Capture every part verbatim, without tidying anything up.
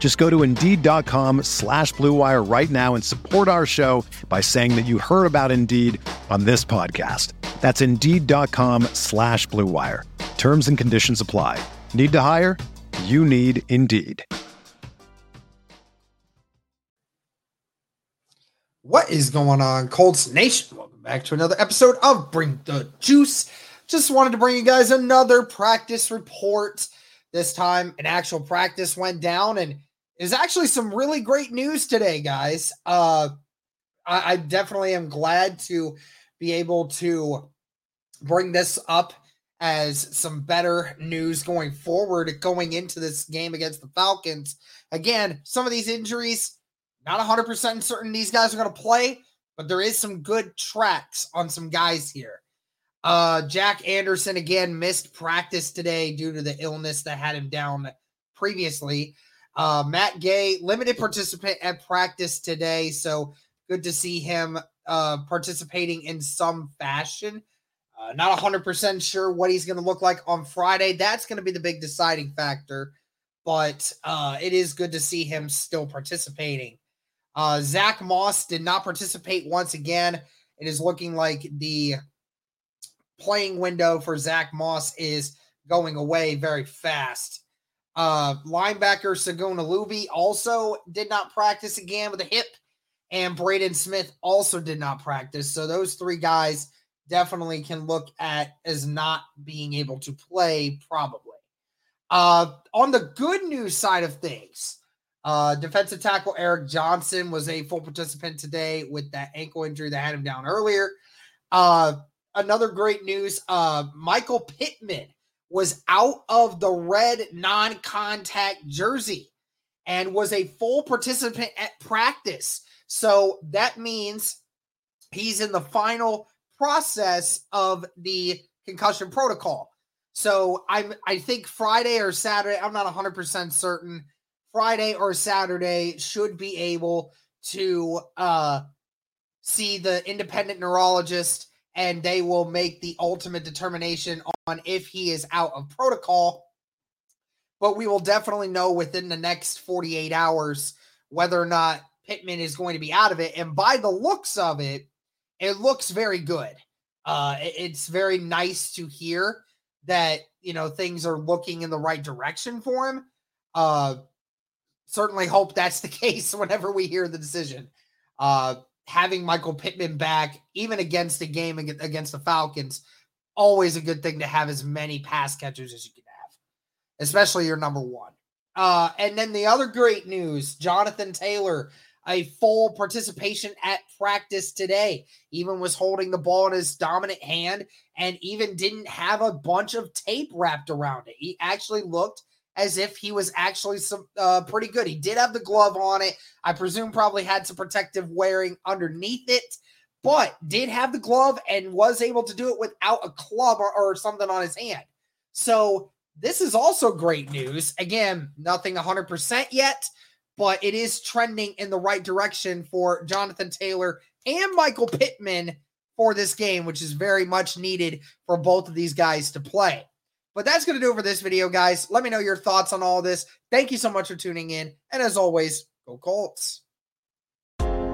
Just go to Indeed.com slash Blue Wire right now and support our show by saying that you heard about Indeed on this podcast. That's Indeed.com slash Blue Wire. Terms and conditions apply. Need to hire? You need Indeed. What is going on, Colts Nation? Welcome back to another episode of Bring the Juice. Just wanted to bring you guys another practice report. This time, an actual practice went down, and there's actually some really great news today, guys. Uh, I, I definitely am glad to be able to bring this up as some better news going forward going into this game against the Falcons. Again, some of these injuries, not one hundred percent certain these guys are going to play, but there is some good tracks on some guys here. Uh, Jack Anderson, again, missed practice today due to the illness that had him down previously. Uh, Matt Gay, limited participant at practice today, so good to see him uh, participating in some fashion. Uh, not one hundred percent sure what he's going to look like on Friday. That's going to be the big deciding factor, but uh, it is good to see him still participating. Uh, Zach Moss did not participate once again. It is looking like the playing window for Zach Moss is going away very fast. Uh, linebacker Saguna Luby also did not practice again with a hip, and Braden Smith also did not practice. So those three guys definitely can look at as not being able to play probably. Uh, on the good news side of things, uh, defensive tackle Eric Johnson was a full participant today with that ankle injury that had him down earlier. Uh, another great news, uh, Michael Pittman was out of the red non-contact jersey and was a full participant at practice. So that means he's in the final process of the concussion protocol. So I'm, I think Friday or Saturday, I'm not one hundred percent certain, Friday or Saturday should be able to uh, see the independent neurologist, and they will make the ultimate determination on if he is out of protocol. But we will definitely know within the next forty-eight hours whether or not Pittman is going to be out of it. And by the looks of it, it looks very good. Uh, it's very nice to hear that, you know, things are looking in the right direction for him. Uh, certainly hope that's the case whenever we hear the decision. Uh, having Michael Pittman back, even against the game against the Falcons, always a good thing to have as many pass catchers as you can have, especially your number one. Uh, and then the other great news, Jonathan Taylor, a full participation at practice today, even was holding the ball in his dominant hand and even didn't have a bunch of tape wrapped around it. He actually looked as if he was actually some uh, pretty good. He did have the glove on it. I presume probably had some protective wearing underneath it, but did have the glove and was able to do it without a club or, or something on his hand. So this is also great news. Again, nothing one hundred percent yet, but it is trending in the right direction for Jonathan Taylor and Michael Pittman for this game, which is very much needed for both of these guys to play. But that's going to do it for this video, guys. Let me know your thoughts on all this. Thank you so much for tuning in. And as always, go Colts.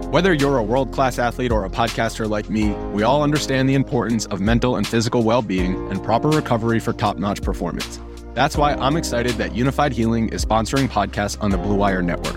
Whether you're a world-class athlete or a podcaster like me, we all understand the importance of mental and physical well-being and proper recovery for top-notch performance. That's why I'm excited that Unified Healing is sponsoring podcasts on the Blue Wire Network.